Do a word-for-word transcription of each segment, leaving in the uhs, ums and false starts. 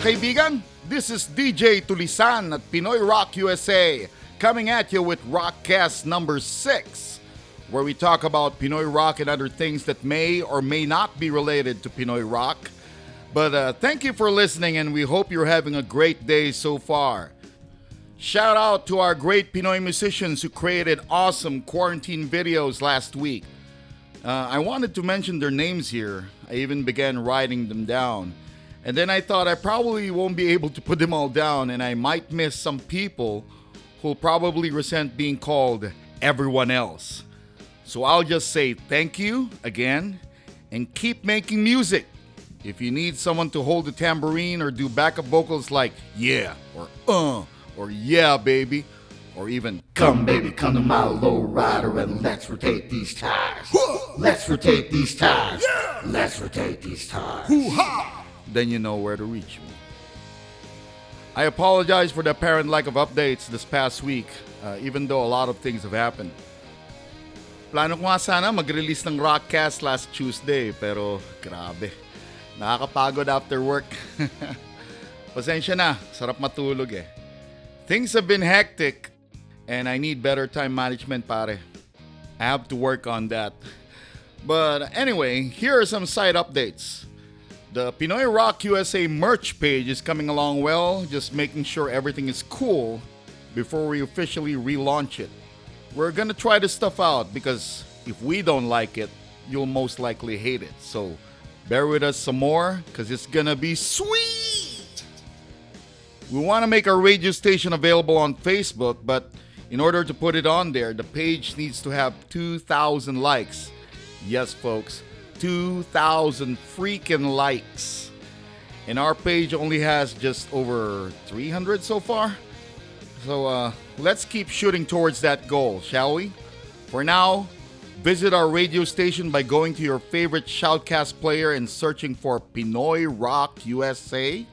kaibigan, this is D J Tulisan at Pinoy Rock U S A coming at you with Rockcast number six, where we talk about Pinoy rock and other things that may or may not be related to Pinoy rock. But uh, thank you for listening, and we hope you're having a great day so far. Shout out to our great Pinoy musicians who created awesome quarantine videos last week. Uh, I wanted to mention their names here. I even began writing them down. And then I thought I probably won't be able to put them all down, and I might miss some people who'll probably resent being called everyone else. So I'll just say thank you again, and keep making music. If you need someone to hold the tambourine or do backup vocals like yeah, or uh, or yeah baby, or even come baby, come to my low rider and let's rotate these tires. Let's rotate these tires. Yeah. Let's rotate these tires. Hoo-ha! Then you know where to reach me. I apologize for the apparent lack of updates this past week, uh, even though a lot of things have happened. Plano ko nga sana mag-release ng Rockcast last Tuesday, pero grabe. Nakakapagod after work. Pasensya na, sarap matulog eh. Things have been hectic, and I need better time management, pare. I have to work on that. But anyway, here are some side updates. The Pinoy Rock U S A merch page is coming along well, just making sure everything is cool before we officially relaunch it. We're gonna try this stuff out because if we don't like it, you'll most likely hate it. So bear with us some more because it's gonna be sweet! We want to make our radio station available on Facebook, but in order to put it on there, the page needs to have two thousand likes. Yes, folks. two thousand freaking likes, and our page only has just over three hundred so far, so uh, let's keep shooting towards that goal, shall we? For now, visit our radio station by going to your favorite shoutcast player and searching for Pinoy Rock U S A,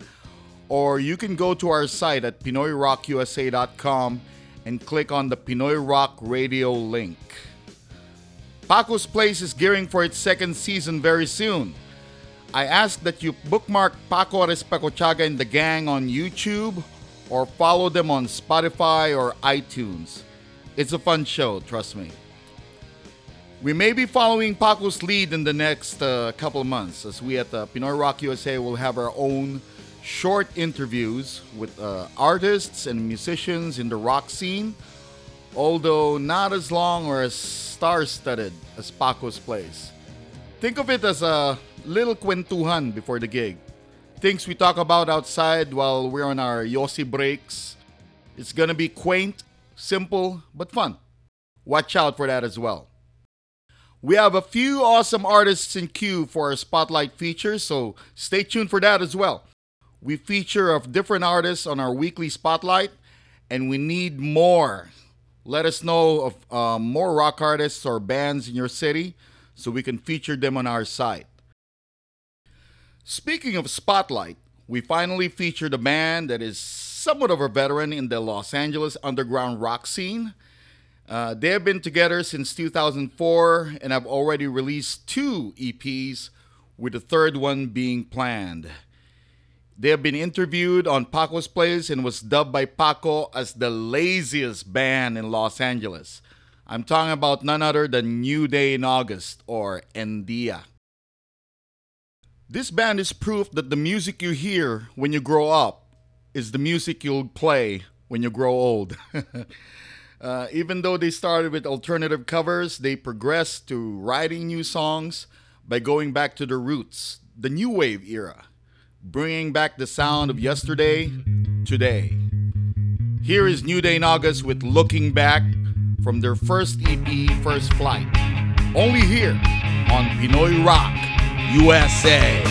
or you can go to our site at pinoy rock u s a dot com and click on the Pinoy Rock Radio link. Paco's Place is gearing for its second season very soon. I ask that you bookmark Paco Arespacochaga and the gang on YouTube or follow them on Spotify or iTunes. It's a fun show, trust me. We may be following Paco's lead in the next uh, couple of months, as we at uh, Pinoy Rock U S A will have our own short interviews with uh, artists and musicians in the rock scene, although not as long or as star-studded as Paco's Place. Think of it as a little kwentuhan before the gig. Things we talk about outside while we're on our Yossi breaks. It's gonna be quaint, simple, but fun. Watch out for that as well. We have a few awesome artists in queue for our spotlight feature, so stay tuned for that as well. We feature of different artists on our weekly spotlight, and we need more. Let us know of uh, more rock artists or bands in your city so we can feature them on our site. Speaking of Spotlight, we finally featured a band that is somewhat of a veteran in the Los Angeles underground rock scene. Uh, they have been together since two thousand four and have already released two E Ps, with the third one being planned. They have been interviewed on Paco's Place and was dubbed by Paco as the laziest band in Los Angeles. I'm talking about none other than New Day in August, or N D I A. This band is proof that the music you hear when you grow up is the music you'll play when you grow old. uh, even though they started with alternative covers, they progressed to writing new songs by going back to their roots, the new wave era. Bringing back the sound of yesterday, today. Here is New Day in August with Looking Back from their first E P, First Flight. Only here on Pinoy Rock U S A.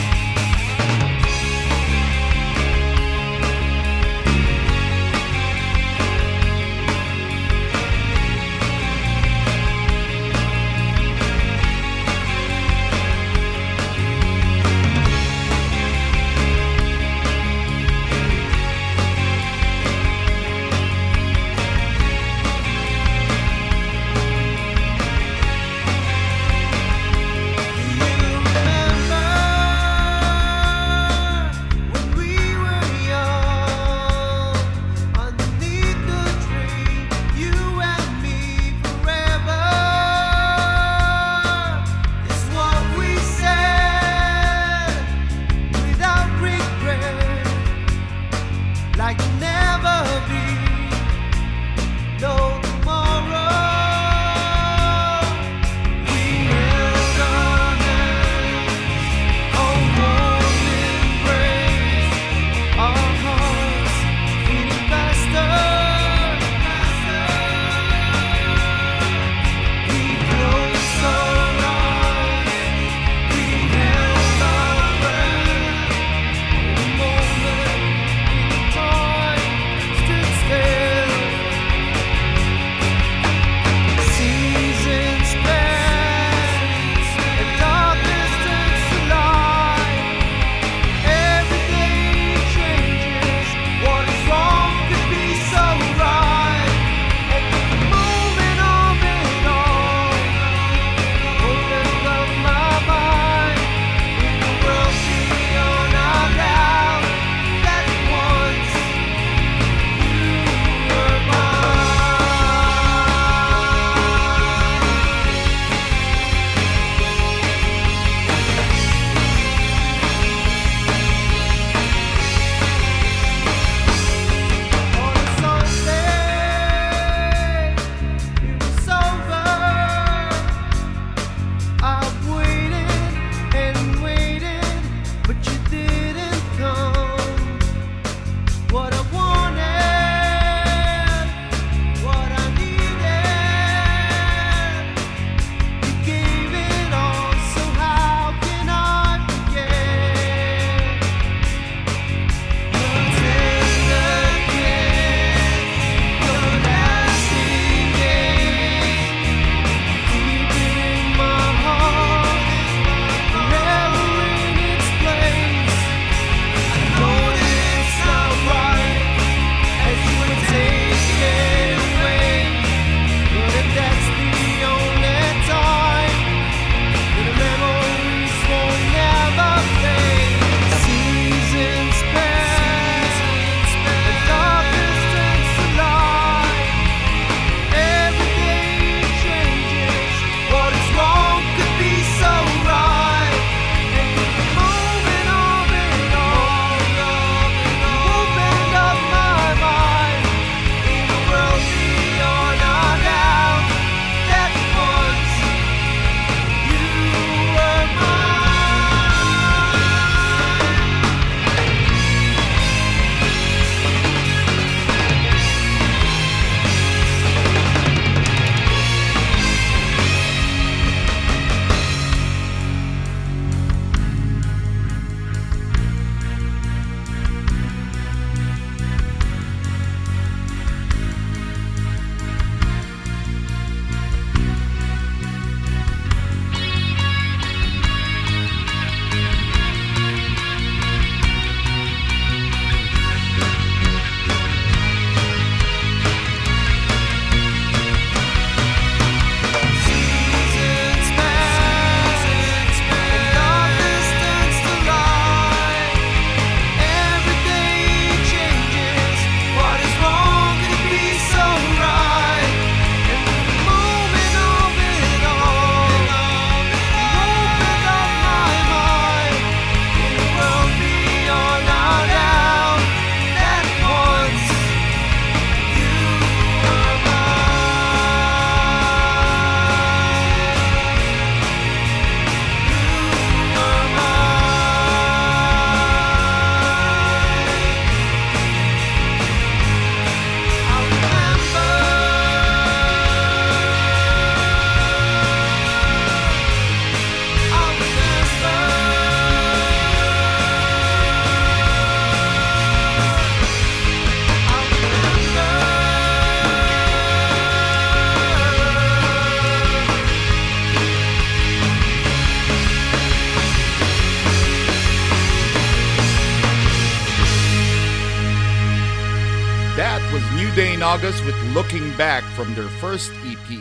August with Looking Back from their first E P.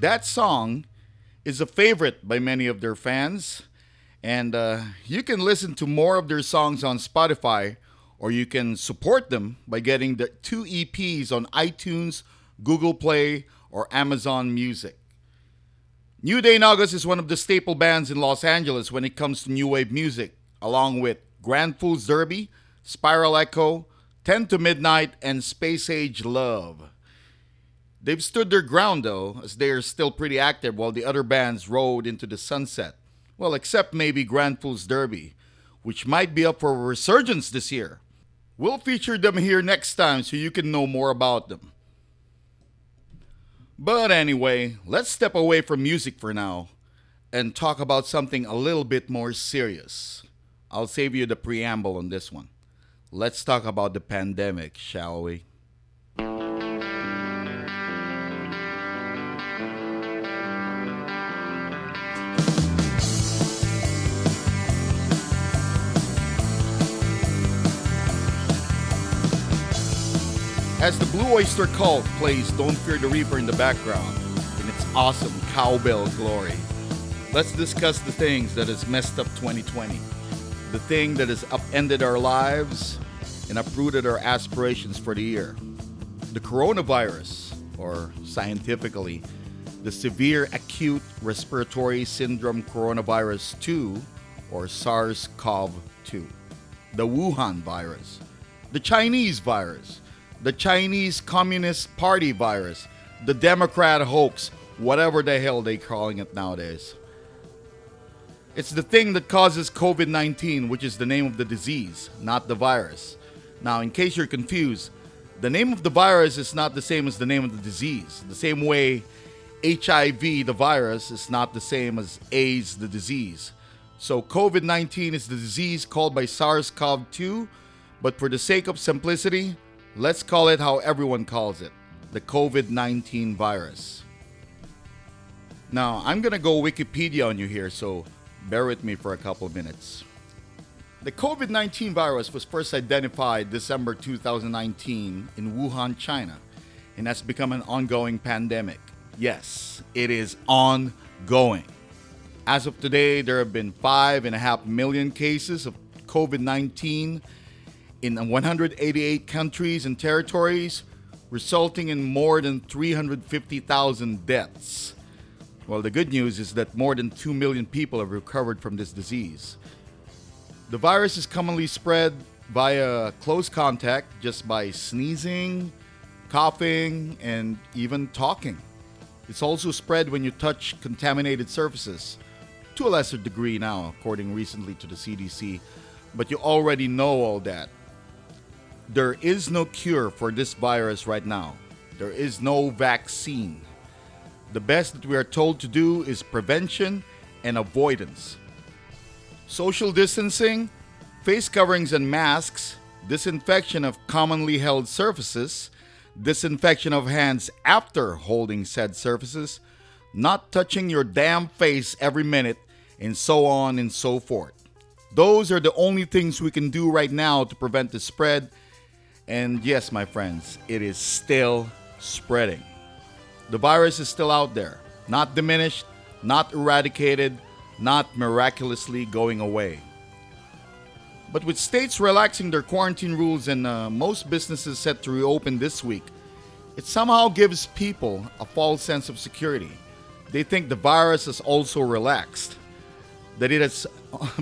That song is a favorite by many of their fans, and uh, you can listen to more of their songs on Spotify, or you can support them by getting the two E Ps on iTunes, Google Play, or Amazon Music. New Day in August is one of the staple bands in Los Angeles when it comes to new wave music, along with Grand Fools Derby, Spiral Echo, ten to Midnight, and Space Age Love. They've stood their ground, though, as they are still pretty active while the other bands rode into the sunset. Well, except maybe Grand Fools Derby, which might be up for a resurgence this year. We'll feature them here next time so you can know more about them. But anyway, let's step away from music for now and talk about something a little bit more serious. I'll save you the preamble on this one. Let's talk about the pandemic, shall we? As the Blue Oyster Cult plays Don't Fear the Reaper in the background, in its awesome cowbell glory, let's discuss the things that has messed up twenty twenty. The thing that has upended our lives and uprooted our aspirations for the year. The coronavirus, or scientifically, the severe acute respiratory syndrome coronavirus two, or SARS-C o V two. The Wuhan virus. The Chinese virus. The Chinese Communist Party virus. The Democrat hoax. Whatever the hell they're calling it nowadays. It's the thing that causes COVID nineteen, which is the name of the disease, not the virus. Now, in case you're confused, the name of the virus is not the same as the name of the disease. The same way H I V, the virus, is not the same as AIDS, the disease. So COVID nineteen is the disease called by SARS-C o V two, but for the sake of simplicity, let's call it how everyone calls it, the COVID nineteen virus. Now, I'm going to go Wikipedia on you here, so bear with me for a couple of minutes. The COVID nineteen virus was first identified December two thousand nineteen in Wuhan, China, and has become an ongoing pandemic. Yes, it is ongoing. As of today, there have been five and a half million cases of COVID nineteen in one hundred eighty-eight countries and territories, resulting in more than three hundred fifty thousand deaths. Well, the good news is that more than two million people have recovered from this disease. The virus is commonly spread via close contact, just by sneezing, coughing, and even talking. It's also spread when you touch contaminated surfaces, to a lesser degree now, according recently to the C D C, but you already know all that. There is no cure for this virus right now. There is no vaccine. The best that we are told to do is prevention and avoidance. Social distancing, face coverings and masks, disinfection of commonly held surfaces, disinfection of hands after holding said surfaces, not touching your damn face every minute, and so on and so forth. Those are the only things we can do right now to prevent the spread. And yes, my friends, it is still spreading. The virus is still out there, not diminished, not eradicated, not miraculously going away. But with states relaxing their quarantine rules and uh, most businesses set to reopen this week, it somehow gives people a false sense of security. They think the virus has also relaxed, that it has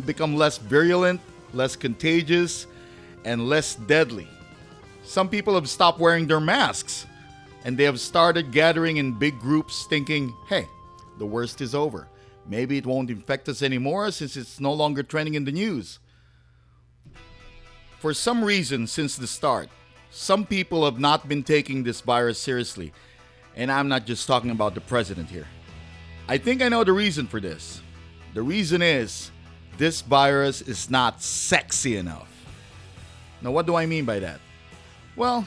become less virulent, less contagious, and less deadly. Some people have stopped wearing their masks, and they have started gathering in big groups thinking, hey, the worst is over. Maybe it won't infect us anymore since it's no longer trending in the news. For some reason, since the start, some people have not been taking this virus seriously. And I'm not just talking about the president here. I think I know the reason for this. The reason is this virus is not sexy enough. Now, what do I mean by that? Well,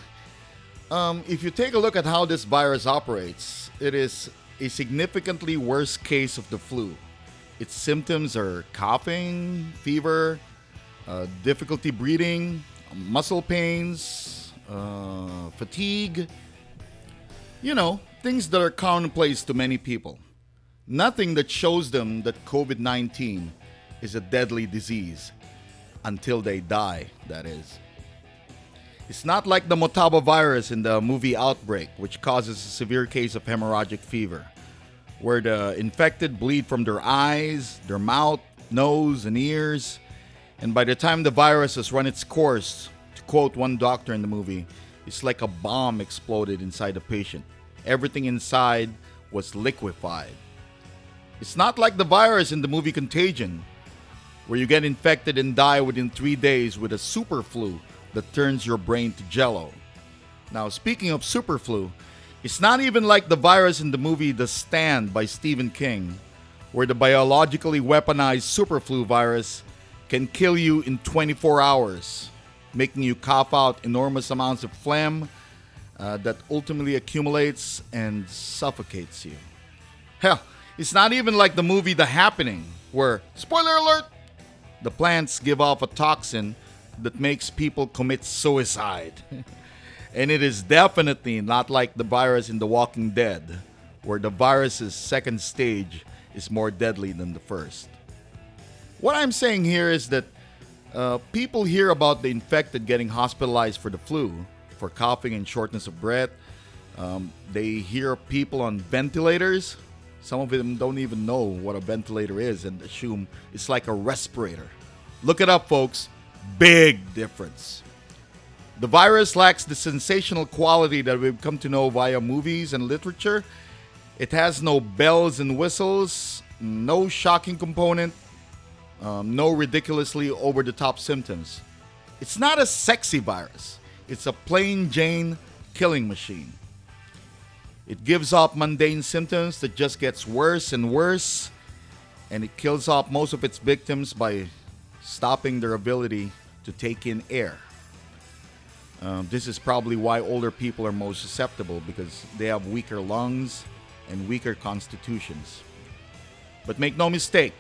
Um, if you take a look at how this virus operates, it is a significantly worse case of the flu. Its symptoms are coughing, fever, uh, difficulty breathing, muscle pains, uh, fatigue, You know, things that are commonplace to many people. Nothing that shows them that COVID nineteen is a deadly disease until they die, that is. It's not like the Motaba virus in the movie Outbreak, which causes a severe case of hemorrhagic fever, where the infected bleed from their eyes, their mouth, nose, and ears. And by the time the virus has run its course, to quote one doctor in the movie, it's like a bomb exploded inside the patient. Everything inside was liquefied. It's not like the virus in the movie Contagion, where you get infected and die within three days with a super flu that turns your brain to jello. Now, speaking of super flu, it's not even like the virus in the movie The Stand by Stephen King, where the biologically weaponized super flu virus can kill you in twenty-four hours, making you cough out enormous amounts of phlegm uh, that ultimately accumulates and suffocates you. Hell, it's not even like the movie The Happening, where, spoiler alert, the plants give off a toxin that makes people commit suicide. And it is definitely not like the virus in The Walking Dead, where the virus's second stage is more deadly than the first. What I'm saying here is that uh, people hear about the infected getting hospitalized for the flu, for coughing and shortness of breath. Um, they hear people on ventilators. Some of them don't even know what a ventilator is and assume it's like a respirator. Look it up, folks. Big difference. The virus lacks the sensational quality that we've come to know via movies and literature. It has no bells and whistles, no shocking component, Um, no ridiculously over-the-top symptoms. It's not a sexy virus. It's a plain Jane killing machine. It gives off mundane symptoms that just gets worse and worse, and it kills off most of its victims by stopping their ability to take in air. Um, this is probably why older people are most susceptible, because they have weaker lungs and weaker constitutions. But make no mistake,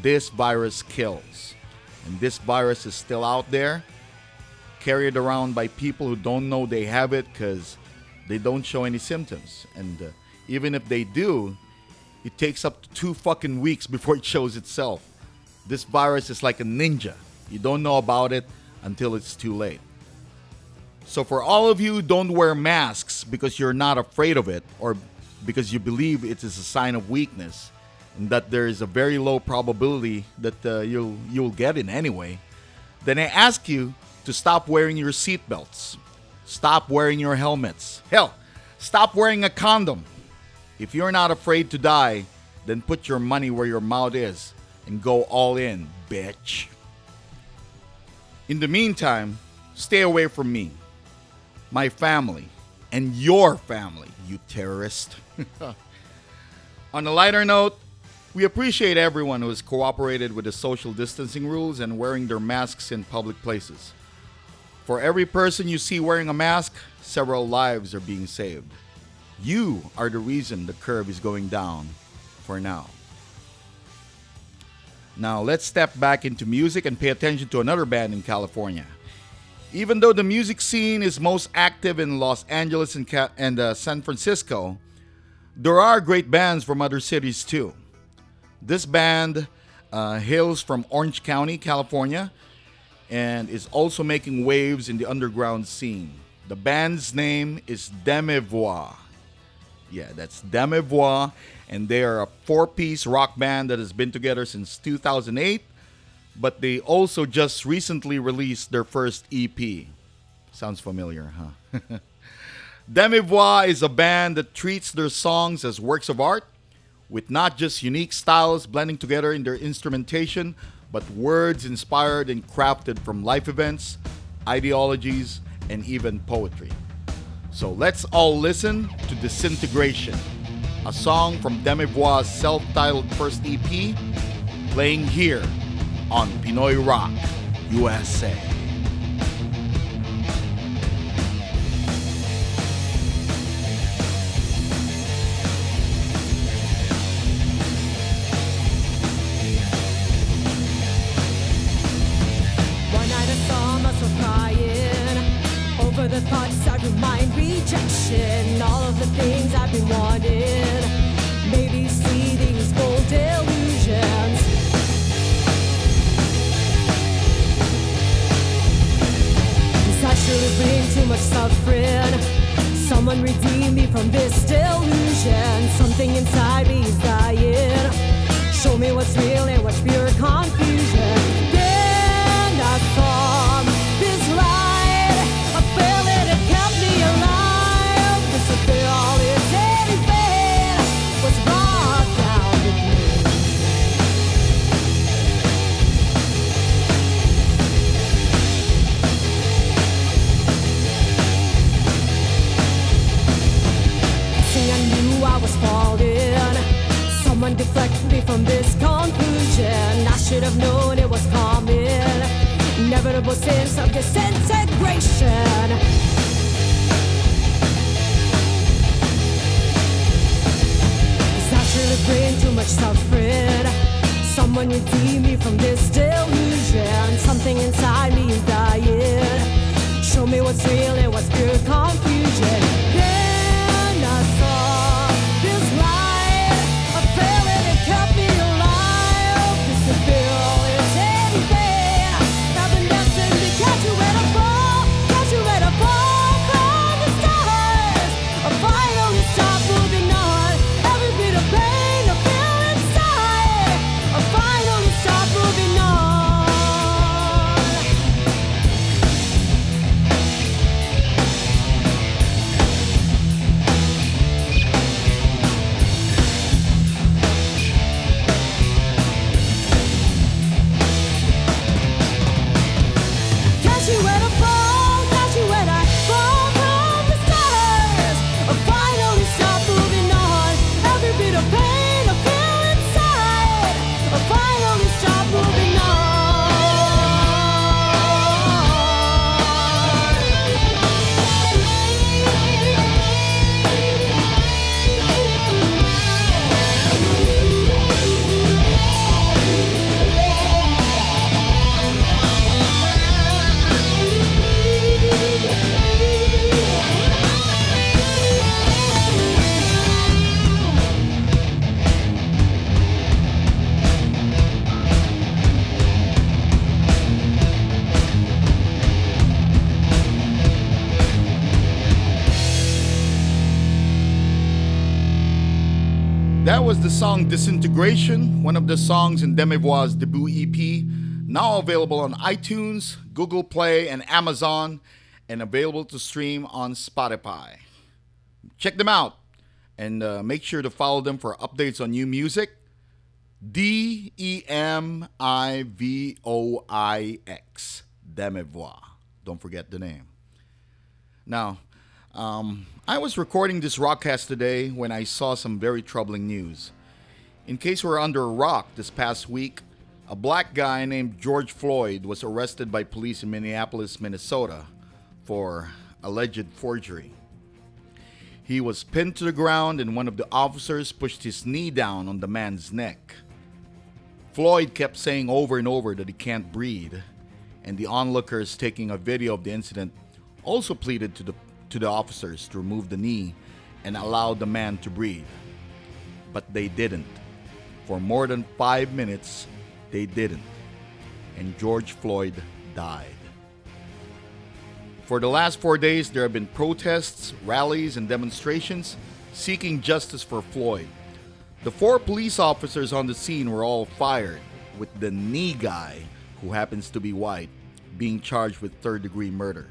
this virus kills. And this virus is still out there, carried around by people who don't know they have it because they don't show any symptoms. And uh, even if they do, it takes up to two fucking weeks before it shows itself. This virus is like a ninja. You don't know about it until it's too late. So for all of you who don't wear masks because you're not afraid of it or because you believe it is a sign of weakness, and that there is a very low probability that uh, you'll, you'll get it anyway, then I ask you to stop wearing your seatbelts. Stop wearing your helmets. Hell, stop wearing a condom. If you're not afraid to die, then put your money where your mouth is and go all in, bitch. In the meantime, stay away from me, my family, and your family, you terrorist. On a lighter note, we appreciate everyone who has cooperated with the social distancing rules and wearing their masks in public places. For every person you see wearing a mask, several lives are being saved. You are the reason the curve is going down for now. Now let's step back into music and pay attention to another band in California. Even though the music scene is most active in Los Angeles and, Ca- and uh, San Francisco, there are great bands from other cities too. This band uh, hails from Orange County, California, and is also making waves in the underground scene. The band's name is Demivoix. Yeah, that's Demivoix, and they are a four-piece rock band that has been together since two thousand eight, but they also just recently released their first E P. Sounds familiar, huh? Demivoix is a band that treats their songs as works of art, with not just unique styles blending together in their instrumentation, but words inspired and crafted from life events, ideologies, and even poetry. So let's all listen to Disintegration, a song from Demivoix's self-titled first E P, playing here on Pinoy Rock U S A. Thoughts out of mind reach protection, all of the things I've been wanting. Maybe see these bold delusions. This I surely bring too much suffering. Someone redeem me from this delusion. Something inside me is dying. Show me what's real and what's pure confusion. Then I saw this light, a feeling that kept me alive. This appeal is anything, was brought down to me. Say I knew I was falling. Someone deflect me from this conclusion. I should have known it was coming. Inevitable sense of disintegration. Saturate the brain, too much suffering. Someone redeem me from this delusion. Something inside me is dying. Show me what's real and what's pure confusion. Then I saw this light. Kept me alive. This appeal is anything. I've been destined to catch you at a ball, catch you at a ball from the stars. I finally stopped moving on. Every bit of pain I feel inside, I finally stopped moving was the song Disintegration, one of the songs in Demivoix's debut E P, now available on iTunes, Google Play, and Amazon, and available to stream on Spotify. Check them out, and uh, make sure to follow them for updates on new music. D E M I V O I X, Demivoix. Don't forget the name. Now, Um, I was recording this rockcast today when I saw some very troubling news. In case we're under a rock, this past week, a black guy named George Floyd was arrested by police in Minneapolis, Minnesota for alleged forgery. He was pinned to the ground and one of the officers pushed his knee down on the man's neck. Floyd kept saying over and over that he can't breathe, and the onlookers taking a video of the incident also pleaded to the to the officers to remove the knee and allow the man to breathe. But they didn't. For more than five minutes, they didn't. And George Floyd died. For the last four days, there have been protests, rallies, and demonstrations seeking justice for Floyd. The four police officers on the scene were all fired, with the knee guy, who happens to be white, being charged with third-degree murder.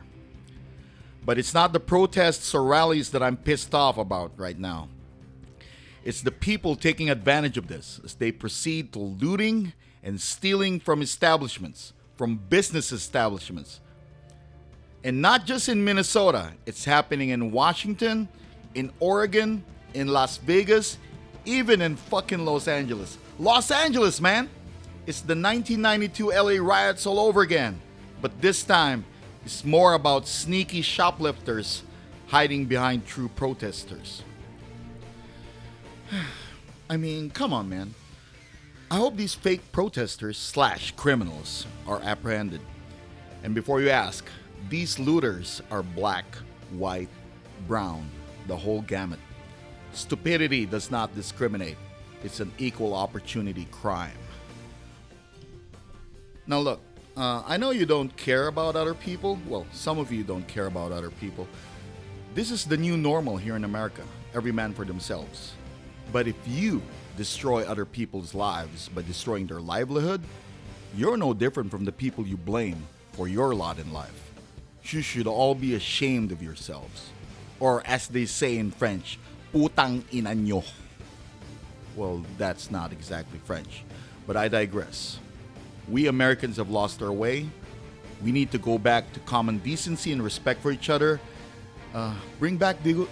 But it's not the protests or rallies that I'm pissed off about right now. It's the people taking advantage of this as they proceed to looting and stealing from establishments, from business establishments. And not just in Minnesota. It's happening in Washington, in Oregon, in Las Vegas, even in fucking Los Angeles. Los Angeles, man! It's the nineteen ninety-two L A riots all over again. But this time, it's more about sneaky shoplifters hiding behind true protesters. I mean, come on, man. I hope these fake protesters slash criminals are apprehended. And before you ask, these looters are black, white, brown, the whole gamut. Stupidity does not discriminate. It's an equal opportunity crime. Now look, uh, I know you don't care about other people. Well, some of you don't care about other people. This is the new normal here in America. Every man for themselves. But if you destroy other people's lives by destroying their livelihood, you're no different from the people you blame for your lot in life. You should all be ashamed of yourselves. Or as they say in French, putang ina nyo. Well, that's not exactly French, but I digress. We Americans have lost our way. We need to go back to common decency and respect for each other. Uh, bring back the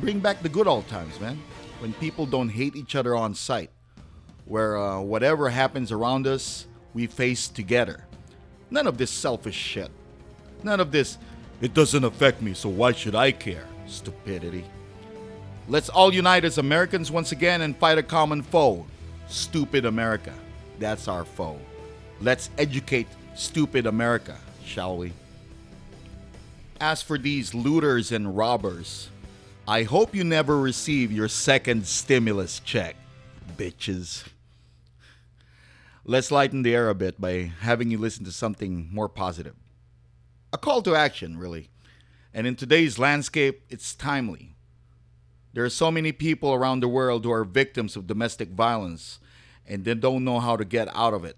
bring back the good old times, man. When people don't hate each other on sight, where uh, whatever happens around us, we face together. None of this selfish shit. None of this, it doesn't affect me, so why should I care? Stupidity. Let's all unite as Americans once again and fight a common foe. Stupid America. That's our foe. Let's educate stupid America, shall we? As for these looters and robbers, I hope you never receive your second stimulus check, bitches. Let's lighten the air a bit by having you listen to something more positive. A call to action, really. And in today's landscape, it's timely. There are so many people around the world who are victims of domestic violence and they don't know how to get out of it.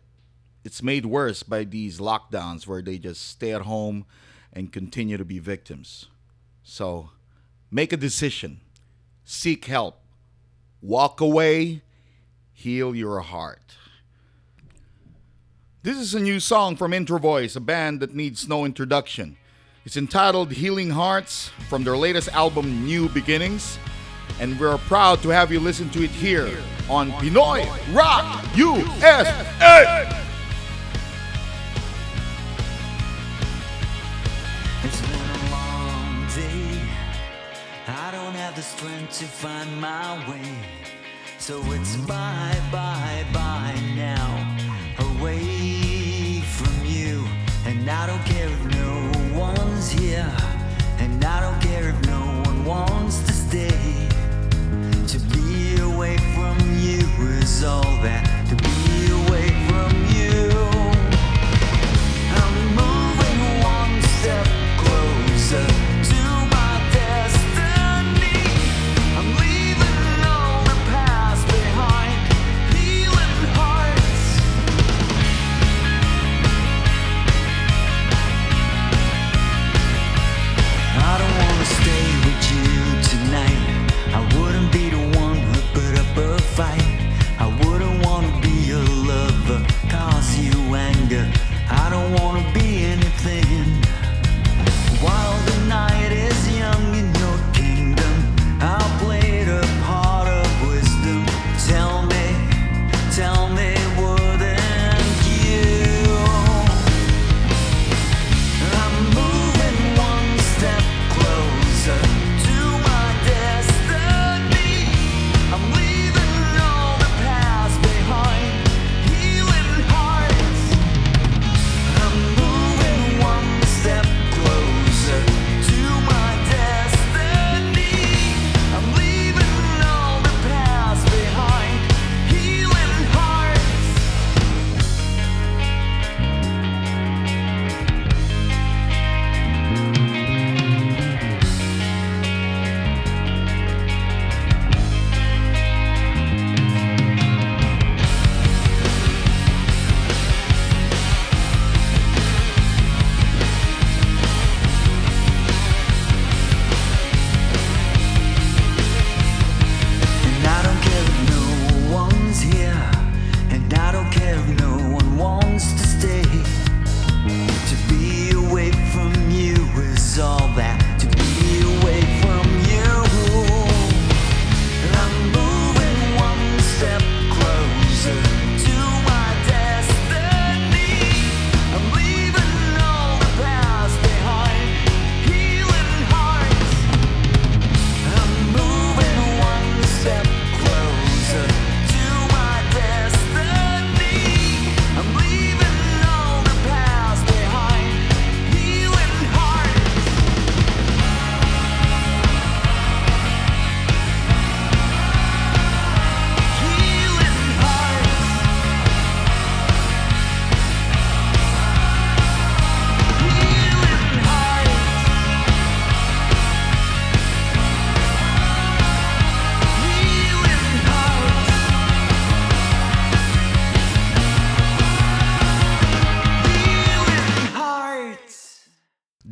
It's made worse by these lockdowns where they just stay at home and continue to be victims. So, make a decision. Seek help. Walk away. Heal your heart. This is a new song from IntroVoys, a band that needs no introduction. It's entitled Healing Hearts from their latest album, New Beginnings. And we're proud to have you listen to it here on Pinoy Rock U S A. The strength to find my way, so it's bye, bye, bye now, away from you. And I don't care if no one's here, and I don't care if no one wants to stay. To be away from you is all that, to be away from you. I'm moving one step closer. Leave all the past behind.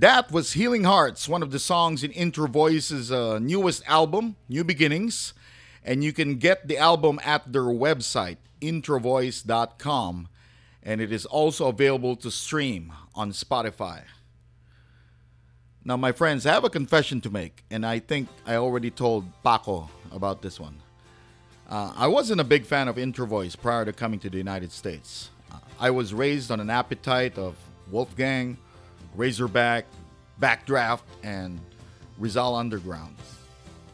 That was Healing Hearts, one of the songs in IntroVoice's uh, newest album, New Beginnings. And you can get the album at their website, Intro Voice dot com. And it is also available to stream on Spotify. Now, my friends, I have a confession to make. And I think I already told Paco about this one. Uh, I wasn't a big fan of IntroVoice prior to coming to the United States. Uh, I was raised on an appetite of Wolfgang, Razorback, Backdraft, and Rizal Underground.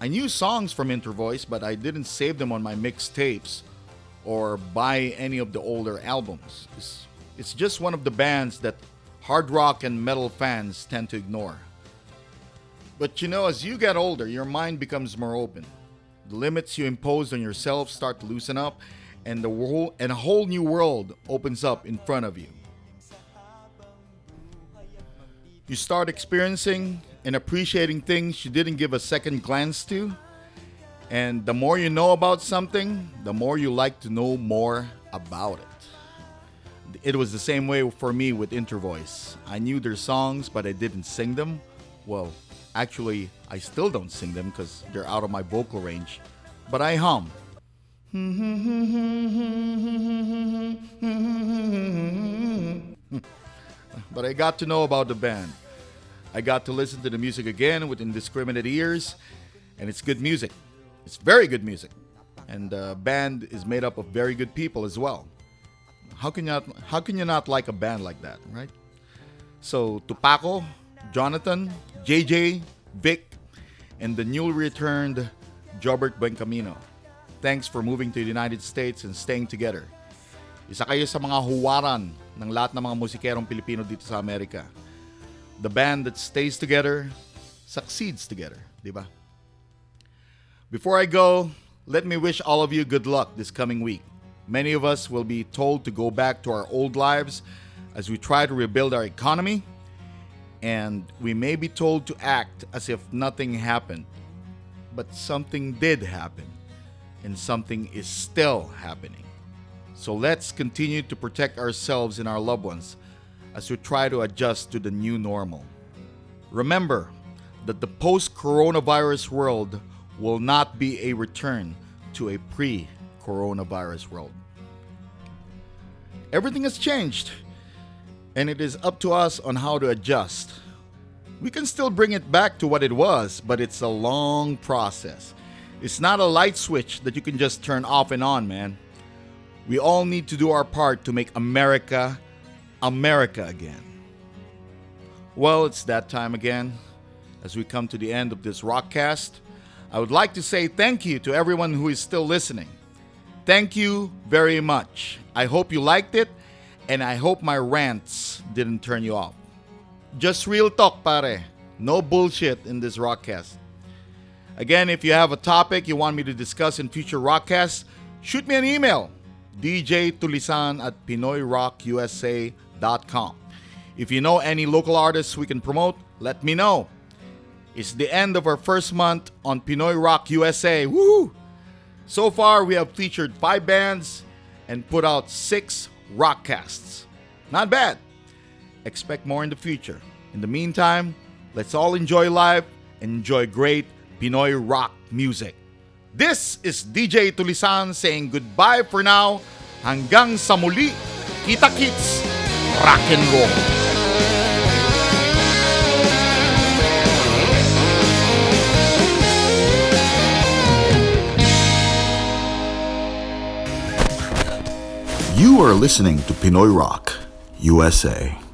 I knew songs from IntroVoice, but I didn't save them on my mixtapes or buy any of the older albums. It's, it's just one of the bands that hard rock and metal fans tend to ignore. But you know, as you get older, your mind becomes more open. The limits you impose on yourself start to loosen up, and the world, and a whole new world opens up in front of you. You start experiencing and appreciating things you didn't give a second glance to. And the more you know about something, the more you like to know more about it. It was the same way for me with IntroVoice. I knew their songs, but I didn't sing them. Well, actually, I still don't sing them because they're out of my vocal range. But I hum. But I got to know about the band. I got to listen to the music again with indiscriminate ears. And it's good music. It's very good music. And the band is made up of very good people as well. How can you not, how can you not like a band like that, right? So to Paco, Jonathan, J J, Vic, and the newly returned Jobert Buencamino, thanks for moving to the United States and staying together. Isa kayo sa mga huwaran ng lahat ng mga musikerong Pilipino dito sa Amerika. The band that stays together succeeds together, di ba? Before I go, let me wish all of you good luck this coming week. Many of us will be told to go back to our old lives as we try to rebuild our economy. And we may be told to act as if nothing happened. But something did happen. And something is still happening. So let's continue to protect ourselves and our loved ones as we try to adjust to the new normal. Remember that the post-coronavirus world will not be a return to a pre-coronavirus world. Everything has changed. And it is up to us on how to adjust. We can still bring it back to what it was, but it's a long process. It's not a light switch that you can just turn off and on, man. We all need to do our part to make America, America again. Well, it's that time again. As we come to the end of this rockcast, I would like to say thank you to everyone who is still listening. Thank you very much. I hope you liked it. And I hope my rants didn't turn you off. Just real talk, pare. No bullshit in this rockcast. Again, if you have a topic you want me to discuss in future rockcasts, shoot me an email. D J Tulisan at Pinoy Rock U S A dot com. If you know any local artists we can promote, let me know. It's the end of our first month on Pinoy Rock U S A. Woo! So far, we have featured five bands and put out six rockcasts. Not bad. Expect more in the future. In the meantime, let's all enjoy life and enjoy great Pinoy rock music. This is D J Tulisan saying goodbye for now. Hanggang sa muli, kita kits, rock and roll. You are listening to Pinoy Rock U S A.